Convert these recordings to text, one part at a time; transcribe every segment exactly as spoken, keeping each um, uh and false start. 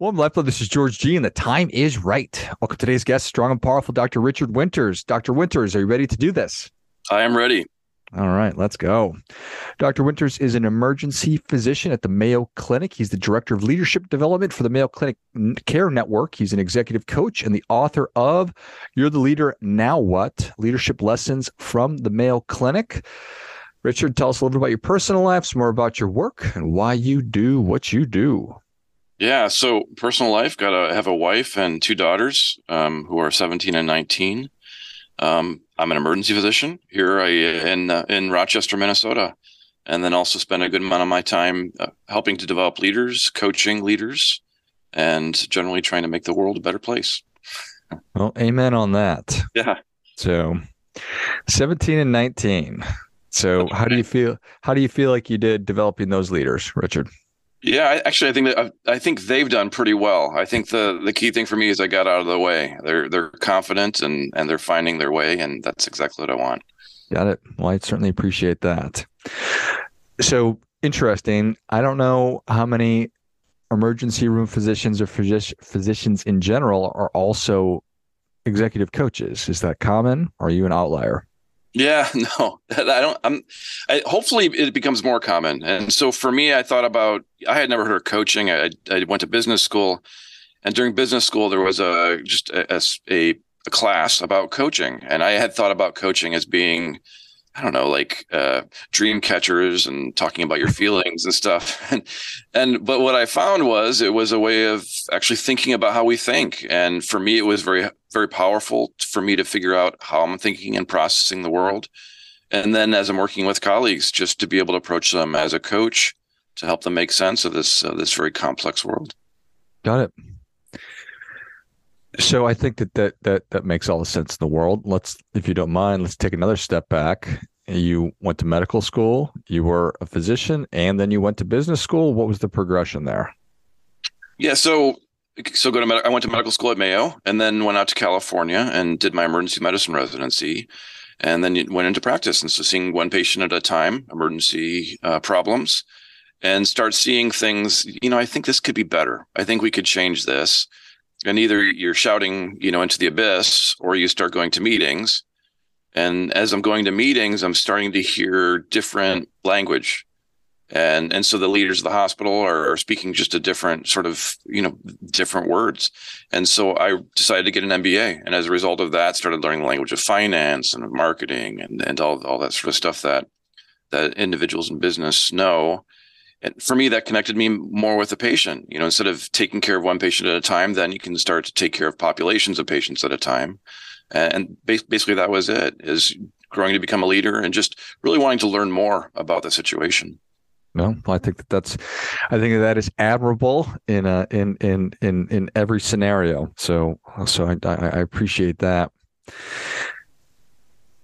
Welcome, Lifeline. This is George G., and the time is right. Welcome to today's guest, strong and powerful Doctor Richard Winters. Doctor Winters, are you ready to do this? I am ready. All right, let's go. Doctor Winters is an emergency physician at the Mayo Clinic. He's the Director of Leadership Development for the Mayo Clinic Care Network. He's an executive coach and the author of You're the Leader, Now What? Leadership Lessons from the Mayo Clinic. Richard, tell us a little bit about your personal life, some more about your work, and why you do what you do. Yeah, so personal life, got to have a wife and two daughters um, who are seventeen and nineteen. Um, I'm an emergency physician here I, in uh, in Rochester, Minnesota, and then also spend a good amount of my time uh, helping to develop leaders, coaching leaders, and generally trying to make the world a better place. Well, amen on that. Yeah. So seventeen and nineteen. So how do you feel? How do you feel like you did developing those leaders, Richard? Yeah, actually, I think that I think they've done pretty well. I think the, the key thing for me is I got out of the way. They're they're confident and and they're finding their way, and that's exactly what I want. Got it. Well, I certainly appreciate that. So interesting. I don't know how many emergency room physicians or physici- physicians in general are also executive coaches. Is that common? Or are you an outlier? Yeah, no, I don't. I'm. I, hopefully, it becomes more common. And so, for me, I thought about. I had never heard of coaching. I, I went to business school, and during business school, there was a just a, a a class about coaching, and I had thought about coaching as being, I don't know, like uh, dream catchers and talking about your feelings and stuff. And and but what I found was it was a way of actually thinking about how we think. And for me, it was very. very powerful for me to figure out how I'm thinking and processing the world. And then as I'm working with colleagues, just to be able to approach them as a coach to help them make sense of this, uh, this very complex world. Got it. So I think that, that, that, that makes all the sense in the world. Let's, if you don't mind, let's take another step back. You went to medical school, you were a physician, and then you went to business school. What was the progression there? Yeah. So So go to med- I went to medical school at Mayo and then went out to California and did my emergency medicine residency and then went into practice. And so seeing one patient at a time, emergency uh, problems, and start seeing things, you know, I think this could be better. I think we could change this. And either you're shouting, you know, into the abyss, or you start going to meetings. And as I'm going to meetings, I'm starting to hear different language. And and so the leaders of the hospital are, are speaking just a different sort of, you know, different words. And so I decided to get an M B A. And as a result of that, started learning the language of finance and of marketing and, and all, all that sort of stuff that that individuals in business know. And for me, that connected me more with the patient. You know, instead of taking care of one patient at a time, then you can start to take care of populations of patients at a time. And basically that was it, is growing to become a leader and just really wanting to learn more about the situation. No, I think that that's, I think that is admirable in uh in in in in every scenario. So so I, I appreciate that.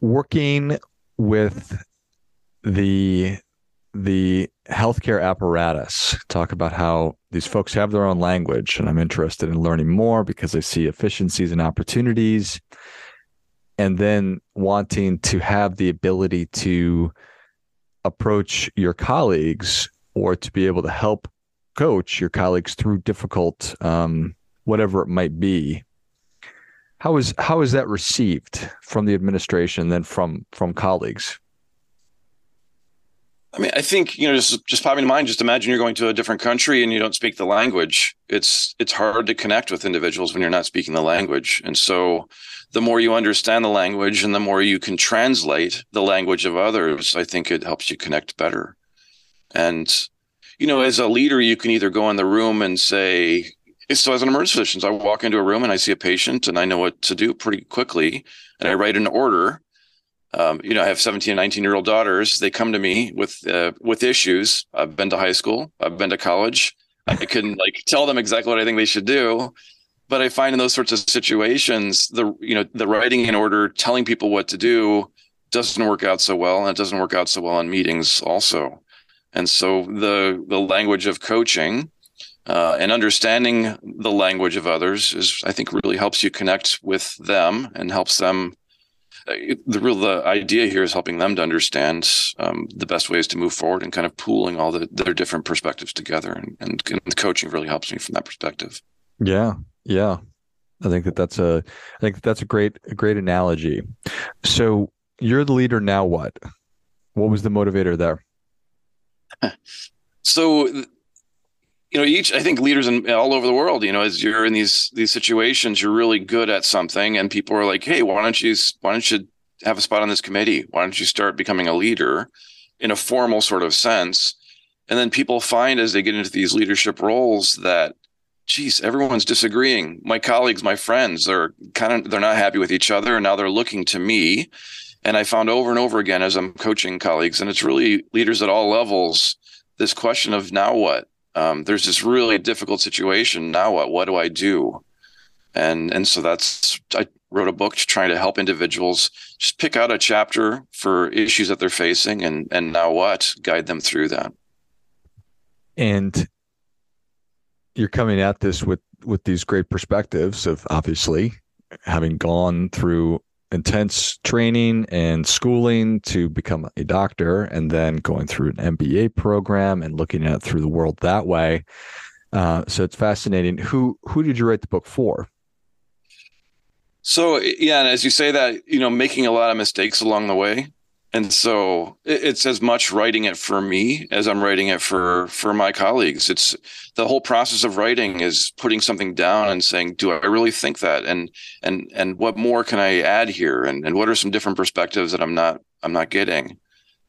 Working with the the healthcare apparatus, talk about how these folks have their own language, and I'm interested in learning more because I see efficiencies and opportunities, and then wanting to have the ability to approach your colleagues or to be able to help coach your colleagues through difficult, um, whatever it might be. How is, how is that received from the administration, then from, from colleagues? I mean, I think, you know, just, just popping to mind, just imagine you're going to a different country and you don't speak the language. It's, it's hard to connect with individuals when you're not speaking the language. And so the more you understand the language and the more you can translate the language of others, I think it helps you connect better. And, you know, as a leader, you can either go in the room and say, so as an emergency physician, so I walk into a room and I see a patient and I know what to do pretty quickly. And I write an order. Um, you know, I have seventeen and nineteen year old daughters. They come to me with, uh, with issues. I've been to high school. I've been to college. I can like tell them exactly what I think they should do. But I find in those sorts of situations, the you know the writing in order, telling people what to do, doesn't work out so well, and it doesn't work out so well in meetings also. And so the the language of coaching uh, and understanding the language of others is, I think, really helps you connect with them and helps them. the real the idea here is helping them to understand um, the best ways to move forward and kind of pooling all the, their different perspectives together. And, and, and coaching really helps me from that perspective. Yeah, yeah, I think that that's a I think that that's a great a great analogy. So you're the leader. Now what? What was the motivator there? So. You know, each, I think leaders in all over the world, you know, as you're in these, these situations, you're really good at something and people are like, hey, why don't you, why don't you have a spot on this committee? Why don't you start becoming a leader in a formal sort of sense? And then people find as they get into these leadership roles that, geez, everyone's disagreeing. My colleagues, my friends, they're kind of, they're not happy with each other. And now they're looking to me. And I found over and over again, as I'm coaching colleagues, and it's really leaders at all levels, this question of now what? Um, there's this really difficult situation. Now what? What do I do? And and so that's, I wrote a book trying to help individuals just pick out a chapter for issues that they're facing and and now what, guide them through that. And you're coming at this with, with these great perspectives of obviously having gone through intense training and schooling to become a doctor and then going through an M B A program and looking at it through the world that way. Uh, so it's fascinating. Who, who did you write the book for? So, yeah. And as you say that, you know, making a lot of mistakes along the way. And so it's as much writing it for me as I'm writing it for, for my colleagues. It's the whole process of writing is putting something down and saying, do I really think that? And, and, and what more can I add here? And, and what are some different perspectives that I'm not, I'm not getting?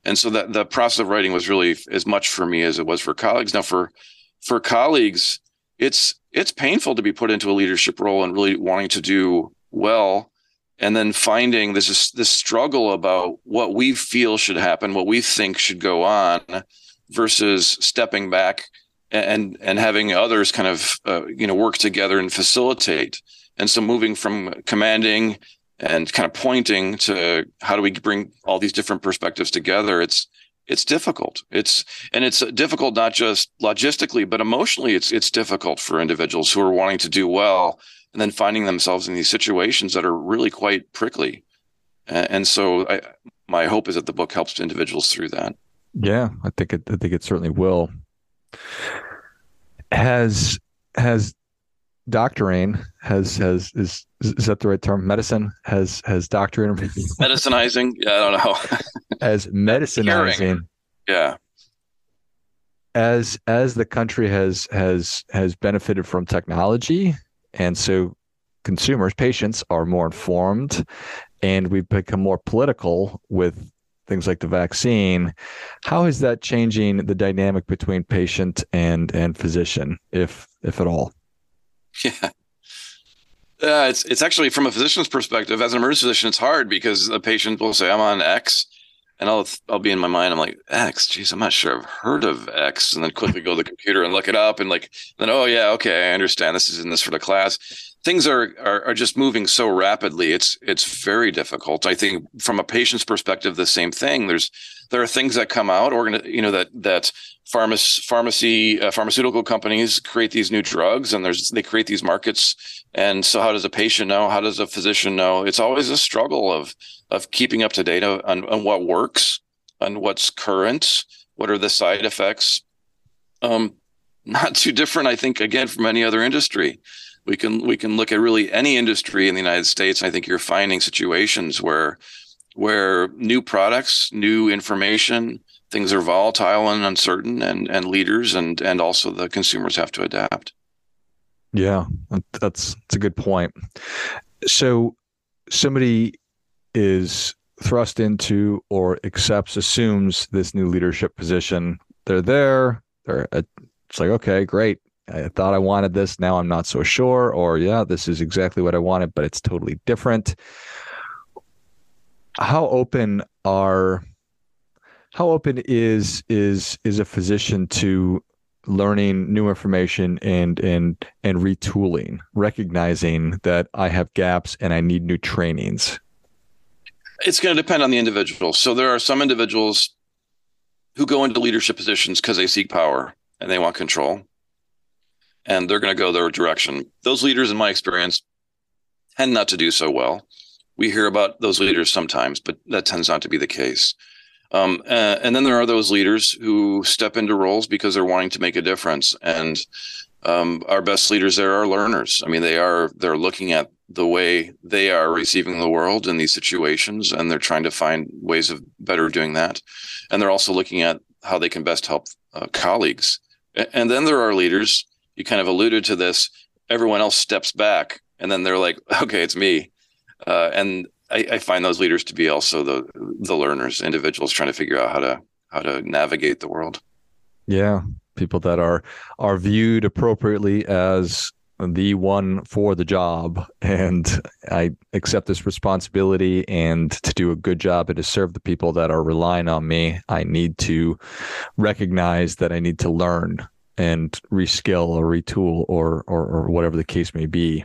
And so that the process of writing was really as much for me as it was for colleagues. Now for, for colleagues, it's, it's painful to be put into a leadership role and really wanting to do well. And then finding this is this struggle about what we feel should happen, what we think should go on, versus stepping back and and having others kind of uh, you know work together and facilitate. And so moving from commanding and kind of pointing to how do we bring all these different perspectives together. It's it's difficult. It's and it's difficult not just logistically, but emotionally. It's it's difficult for individuals who are wanting to do well. And then finding themselves in these situations that are really quite prickly. And so I, my hope is that the book helps individuals through that. Yeah, I think it, I think it certainly will. Has, has doctoring, has, has, is, is that the right term? Medicine has, has doctoring. Medicinizing. Yeah, I don't know. As medicinizing. Curing. Yeah. As, as the country has, has, has benefited from technology, and so consumers, patients are more informed and we've become more political with things like the vaccine. How is that changing the dynamic between patient and, and physician, if if at all? Yeah. Uh, it's it's actually from a physician's perspective, as an emergency physician, it's hard because the patient will say, I'm on X. And I'll I'll be in my mind, I'm like, X, geez, I'm not sure I've heard of X. And then quickly go to the computer and look it up and like, then, oh, yeah, okay, I understand. This is in this sort of class. Things are, are are just moving so rapidly. It's it's very difficult. I think from a patient's perspective, the same thing. There's there are things that come out, organ, you know, that that pharmacy, pharmacy uh, pharmaceutical companies create these new drugs and there's they create these markets. And so how does a patient know? How does a physician know? It's always a struggle of of keeping up to date on, on what works, on what's current, what are the side effects. Um, not too different, I think, again, from any other industry. We can we can look at really any industry in the United States. And I think you're finding situations where where new products, new information, things are volatile and uncertain, and and leaders and and also the consumers have to adapt. Yeah, that's, that's a good point. So somebody is thrust into or accepts, assumes this new leadership position. They're there. They're at, it's like, okay, great. I thought I wanted this. Now I'm not so sure. Or yeah, this is exactly what I wanted, but it's totally different. How open are, how open is, is, is a physician to learning new information and, and, and retooling, recognizing that I have gaps and I need new trainings? It's going to depend on the individual. So there are some individuals who go into leadership positions because they seek power and they want control, and they're going to go their direction. Those leaders, in my experience, tend not to do so well. we hear about those leaders sometimes, but that tends not to be the case. Um, uh, and then there are those leaders who step into roles because they're wanting to make a difference. And um, our best leaders there are learners. I mean, they are they're looking at the way they are receiving the world in these situations, and they're trying to find ways of better doing that. And they're also looking at how they can best help uh, colleagues. And then there are leaders, you kind of alluded to this, everyone else steps back, and then they're like, okay, it's me. Uh, and I, I find those leaders to be also the the learners, individuals trying to figure out how to how to navigate the world. Yeah, people that are are viewed appropriately as the one for the job, and I accept this responsibility, and to do a good job and to serve the people that are relying on me, I need to recognize that I need to learn and reskill or retool or or, or whatever the case may be.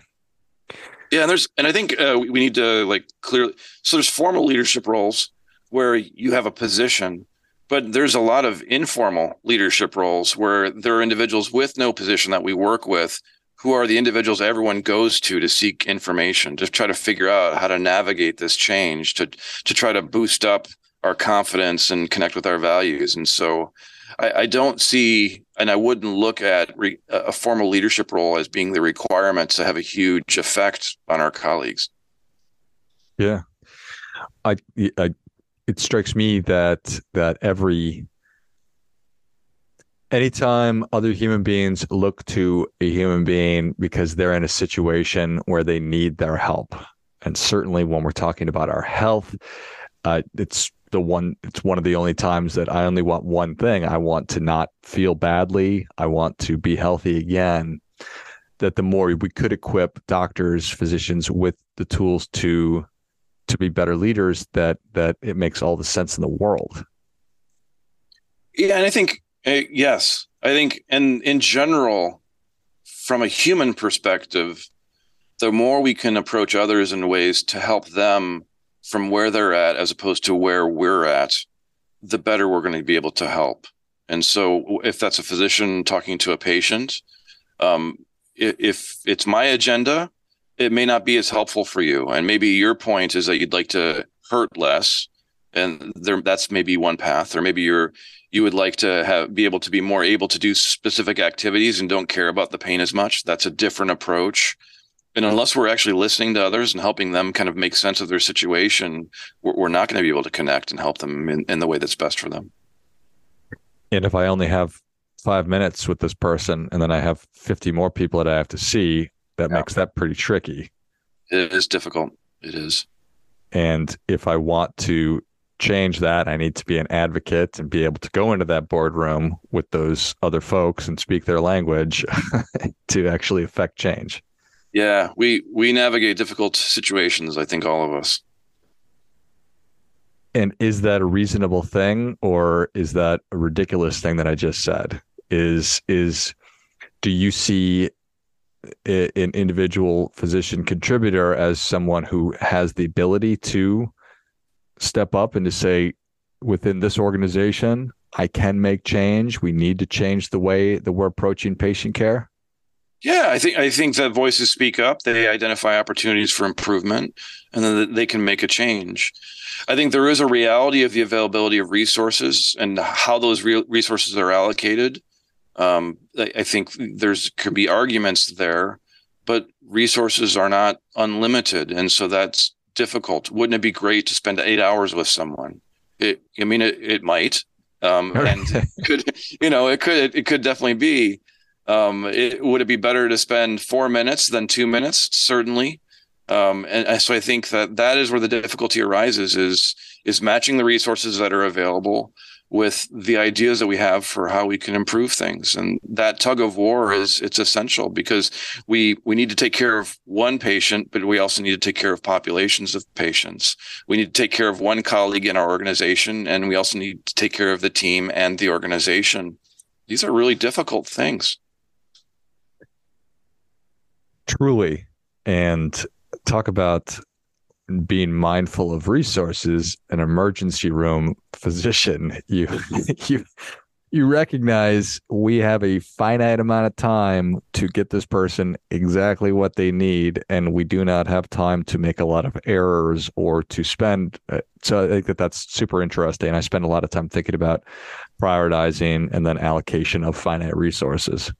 Yeah, and there's, and I think uh, we need to like clearly. So there's formal leadership roles where you have a position, but there's a lot of informal leadership roles where there are individuals with no position that we work with, who are the individuals everyone goes to to seek information, to try to figure out how to navigate this change, to to try to boost up our confidence and connect with our values. And so I, I don't see, and I wouldn't look at re, a formal leadership role as being the requirement to have a huge effect on our colleagues. Yeah. I, I it strikes me that that every Anytime other human beings look to a human being because they're in a situation where they need their help, and certainly when we're talking about our health, uh, it's the one. It's one of the only times that I only want one thing. I want to not feel badly. I want to be healthy again. That the more we could equip doctors, physicians with the tools to to be better leaders, that that it makes all the sense in the world. Yeah, and I think. Uh, yes, I think, and in general, from a human perspective, the more we can approach others in ways to help them from where they're at, as opposed to where we're at, the better we're going to be able to help. And so if that's a physician talking to a patient, um, if it's my agenda, it may not be as helpful for you. And maybe your point is that you'd like to hurt less. And there, that's maybe one path, or maybe you're, you would like to have, be able to be more able to do specific activities and don't care about the pain as much. That's a different approach. And unless we're actually listening to others and helping them kind of make sense of their situation, we're, we're not going to be able to connect and help them in, in the way that's best for them. And if I only have five minutes with this person, and then I have fifty more people that I have to see, that yeah. makes that pretty tricky. It is difficult. It is. And if I want to change that, I need to be an advocate and be able to go into that boardroom with those other folks and speak their language to actually affect change. Yeah, we we navigate difficult situations, I think, all of us. And is that a reasonable thing, or is that a ridiculous thing that I just said? Is is do you see a, an individual physician contributor as someone who has the ability to step up and to say, within this organization, I can make change. We need to change the way that we're approaching patient care. Yeah, I think I think that voices speak up. They identify opportunities for improvement, and then they can make a change. I think there is a reality of the availability of resources and how those re- resources are allocated. Um, I, I think there's could be arguments there, but resources are not unlimited, and so that's difficult. Wouldn't it be great to spend eight hours with someone? It, I mean, it, it might, um, and it could, you know, it could, it could definitely be, um, it, would it be better to spend four minutes than two minutes? Certainly. Um, and, and so I think that that is where the difficulty arises is, is matching the resources that are available with the ideas that we have for how we can improve things. And that tug of war is it's essential because we we need to take care of one patient, but we also need to take care of populations of patients. We need to take care of one colleague in our organization, and we also need to take care of the team and the organization. These are really difficult things. Truly. And talk about being mindful of resources, an emergency room physician, you you you recognize we have a finite amount of time to get this person exactly what they need, and we do not have time to make a lot of errors or to spend. So I think that that's super interesting. I spend a lot of time thinking about prioritizing and then allocation of finite resources.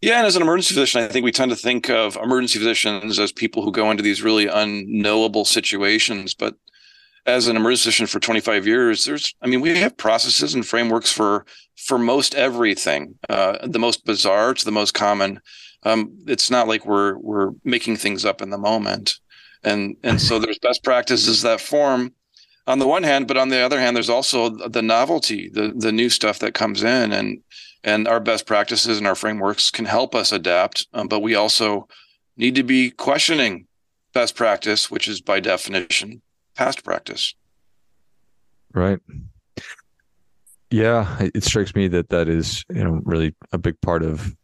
Yeah, and as an emergency physician, I think we tend to think of emergency physicians as people who go into these really unknowable situations. But as an emergency physician for twenty-five years, there's, I mean, we have processes and frameworks for for most everything, uh, the most bizarre to the most common. Um, it's not like we're we're making things up in the moment, and and so there's best practices that form on the one hand, but on the other hand, there's also the novelty, the the new stuff that comes in, and and our best practices and our frameworks can help us adapt, um, but we also need to be questioning best practice, which is by definition past practice. Right. Yeah, it strikes me that that is, you know, really a big part of,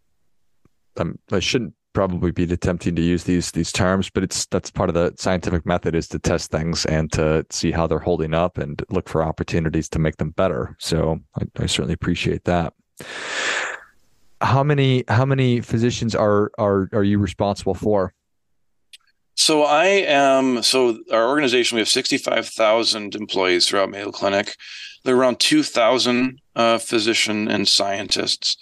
um, I shouldn't probably be attempting to use these these terms, but it's that's part of the scientific method, is to test things and to see how they're holding up and look for opportunities to make them better. So I, I certainly appreciate that. How many how many physicians are are are you responsible for? So I am, so our organization, we have sixty-five thousand employees throughout Mayo Clinic. There are around two thousand uh, physician and scientists.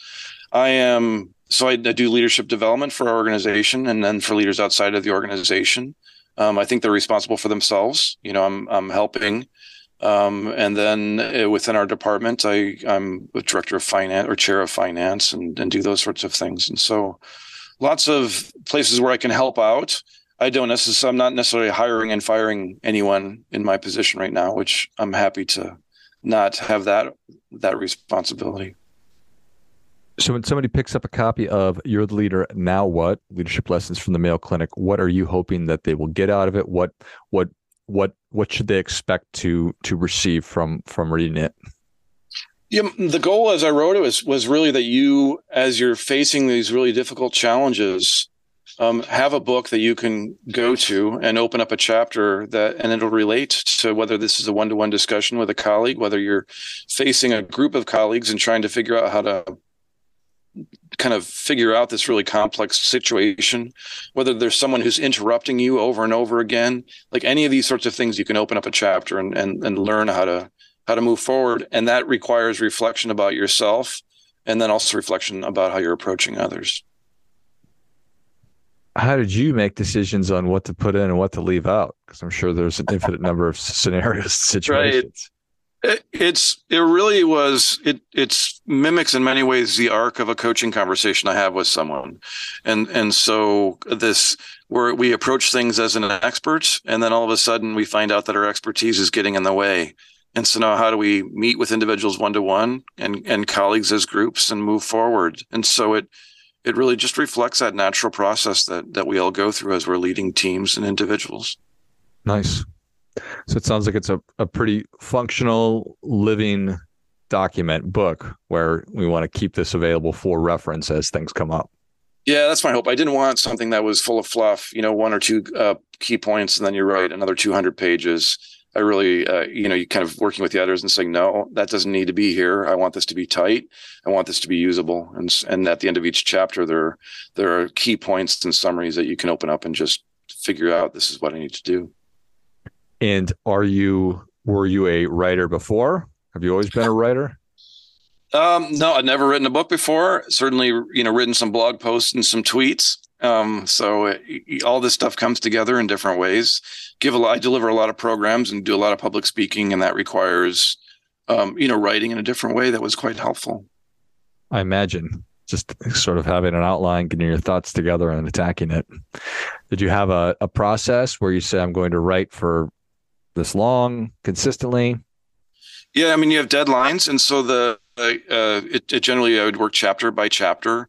I am, so I, I do leadership development for our organization and then for leaders outside of the organization. Um, I think they're responsible for themselves. You know, I'm I'm helping. Um, and then within our department, I, I'm a director of finance or chair of finance and, and do those sorts of things. And so lots of places where I can help out. I don't necessarily, I'm not necessarily hiring and firing anyone in my position right now, which I'm happy to not have that, that responsibility. So when somebody picks up a copy of You're the Leader, Now What? Leadership Lessons from the Mayo Clinic, what are you hoping that they will get out of it? What, what, what, what should they expect to, to receive from, from reading it? Yeah, the goal as I wrote it was, was really that you, as you're facing these really difficult challenges, Um, have a book that you can go to and open up a chapter that, and it'll relate to whether this is a one-to-one discussion with a colleague, whether you're facing a group of colleagues and trying to figure out how to kind of figure out this really complex situation, whether there's someone who's interrupting you over and over again, like any of these sorts of things, you can open up a chapter and, and, and learn how to, how to move forward. And that requires reflection about yourself and then also reflection about how you're approaching others. How did you make decisions on what to put in and what to leave out? Because I'm sure there's an infinite number of scenarios, situations. Right. It, it's it really was it it's mimics in many ways the arc of a coaching conversation I have with someone, and and so this where we approach things as an expert, and then all of a sudden we find out that our expertise is getting in the way, and so now how do we meet with individuals one to one and and colleagues as groups and move forward? And so it. It really just reflects that natural process that that we all go through as we're leading teams and individuals. Nice. So it sounds like it's a, a pretty functional, living document book where we want to keep this available for reference as things come up. Yeah, that's my hope. I didn't want something that was full of fluff, you know, one or two uh, key points, and then you're right, another two hundred pages. I really, uh, you know, you kind of working with the editors and saying, no, that doesn't need to be here. I want this to be tight. I want this to be usable. And and at the end of each chapter, there, there are key points and summaries that you can open up and just figure out this is what I need to do. And are you, were you a writer before? Have you always been a writer? um, no, I'd never written a book before. Certainly, you know, written some blog posts and some tweets. Um, so it, all this stuff comes together in different ways. Give a lot, I deliver a lot of programs and do a lot of public speaking, and that requires, um, you know, writing in a different way that was quite helpful. I imagine just sort of having an outline, getting your thoughts together and attacking it. Did you have a, a process where you say, I'm going to write for this long consistently? Yeah, I mean, you have deadlines. And so the, uh, it, it generally, I would work chapter by chapter.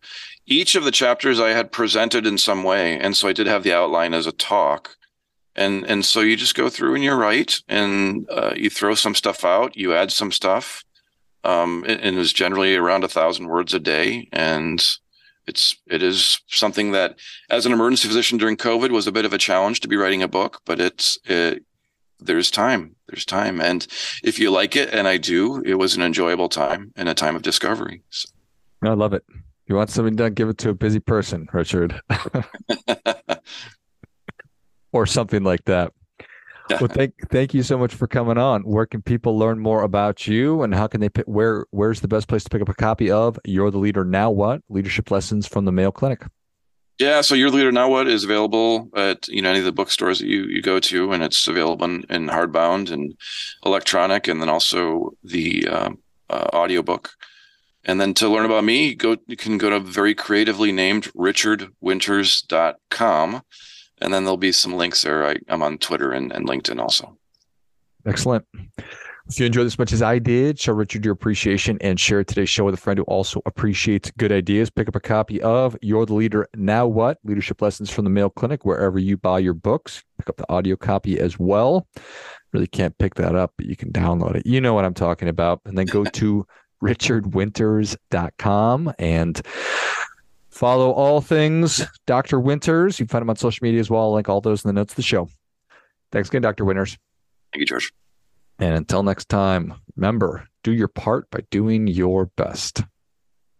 Each of the chapters I had presented in some way. And so I did have the outline as a talk. And and so you just go through and you write and uh, you throw some stuff out, you add some stuff. Um, and, and it was generally around a thousand words a day. And it's it is something that as an emergency physician during COVID was a bit of a challenge to be writing a book, but it's it, there's time, there's time. And if you like it, and I do, it was an enjoyable time and a time of discovery. So. I love it. You want something done, give it to a busy person, Richard. Or something like that. Well, thank thank you so much for coming on. Where can people learn more about you, and how can they pick, where where's the best place to pick up a copy of You're the Leader, Now What? Leadership Lessons from the Mayo Clinic? Yeah, so You're the Leader, Now What is available at you know any of the bookstores that you, you go to, and it's available in, in hardbound and electronic, and then also the um, uh, audiobook. And then to learn about me, go you can go to very creatively named richard winters dot com. And then there'll be some links there. I, I'm on Twitter and, and LinkedIn also. Excellent. If you enjoyed this as much as I did, show Richard your appreciation and share today's show with a friend who also appreciates good ideas. Pick up a copy of You're the Leader, Now What? Leadership Lessons from the Mayo Clinic, wherever you buy your books. Pick up the audio copy as well. Really can't pick that up, but you can download it. You know what I'm talking about. And then go to richard winters dot com and follow all things Doctor Winters. You can find him on social media as well. I'll link all those in the notes of the show. Thanks again, Doctor Winters. Thank you, George. And until next time, remember, do your part by doing your best.